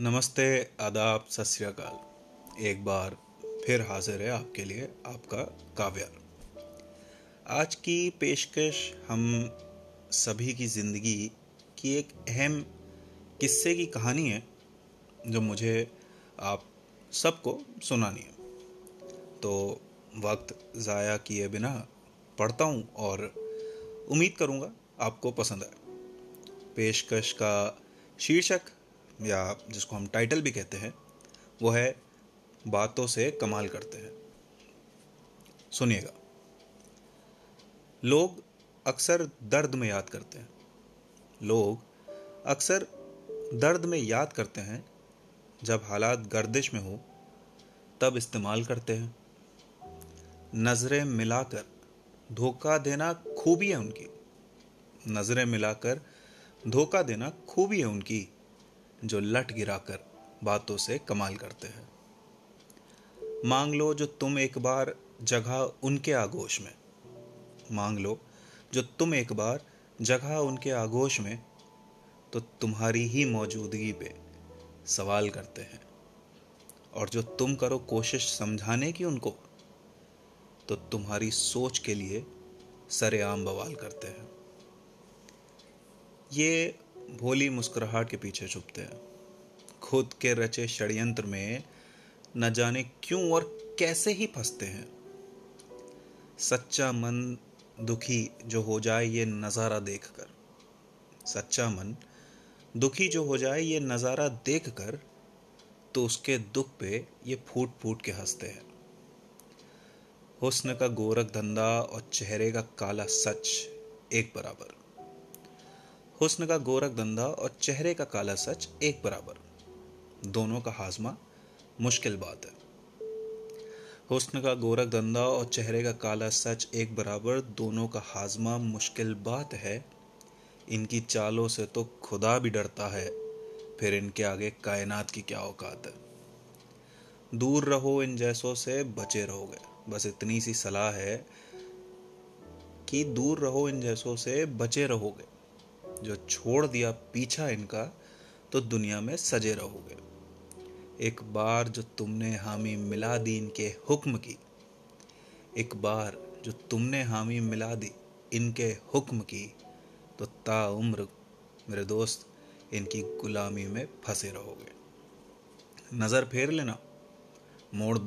नमस्ते, आदाब, सत श्री अकाल। एक बार फिर हाजिर है आपके लिए आपका काव्य। आज की पेशकश हम सभी की ज़िंदगी की एक अहम किस्से की कहानी है जो मुझे आप सबको सुनानी है। तो वक्त ज़ाया किए बिना पढ़ता हूँ और उम्मीद करूँगा आपको पसंद आए। पेशकश का शीर्षक या जिसको हम टाइटल भी कहते हैं वो है बातों से कमाल करते हैं। सुनिएगा। लोग अक्सर दर्द में याद करते हैं, जब हालात गर्दिश में हो तब इस्तेमाल करते हैं। नज़रें मिलाकर धोखा देना खूबी है उनकी, जो लट गिराकर बातों से कमाल करते हैं। मांग लो जो तुम एक बार जगह उनके आगोश में, तो तुम्हारी ही मौजूदगी पे सवाल करते हैं। और जो तुम करो कोशिश समझाने की उनको, तो तुम्हारी सोच के लिए सरेआम बवाल करते हैं। ये भोली मुस्कुराहट के पीछे छुपते हैं। खुद के रचे षड्यंत्र में न जाने क्यों और कैसे ही फंसते हैं। सच्चा मन दुखी जो हो जाए ये नज़ारा देखकर, तो उसके दुख पे ये फूट फूट के हंसते हैं। हुस्न का गोरख धंधा और चेहरे का काला सच एक बराबर। दोनों का हाजमा मुश्किल बात है। इनकी चालों से तो खुदा भी डरता है, फिर इनके आगे कायनात की क्या औकात है। दूर रहो, इन जैसों से बचे रहोगे। बस इतनी सी सलाह है कि दूर रहो, इन जैसों से बचे रहोगे। जो छोड़ दिया पीछा इनका, तो दुनिया में सजे रहोगे। एक बार जो तुमने हामी मिला दी इनके हुक्म की, तो ताउम्र मेरे दोस्त इनकी गुलामी में फंसे रहोगे। नज़र फेर लेना, मोड़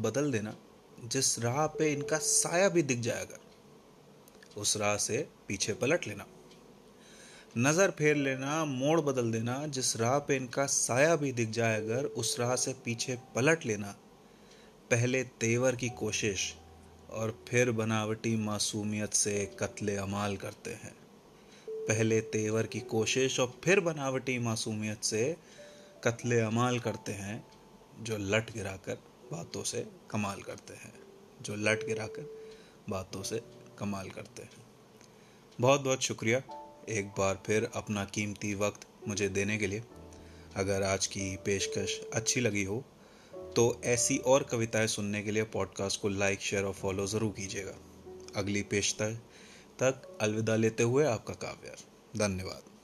बदल देना। जिस राह पे इनका साया भी दिख जाएगा, उस राह से पीछे पलट लेना। पहले तेवर की कोशिश और फिर बनावटी मासूमियत से कत्ले अमाल करते हैं। जो लट गिराकर बातों से कमाल करते हैं। बहुत बहुत शुक्रिया एक बार फिर अपना कीमती वक्त मुझे देने के लिए। अगर आज की पेशकश अच्छी लगी हो तो ऐसी और कविताएं सुनने के लिए पॉडकास्ट को लाइक, शेयर और फॉलो ज़रूर कीजिएगा। अगली पेशकश तक अलविदा लेते हुए आपका काव्य। धन्यवाद।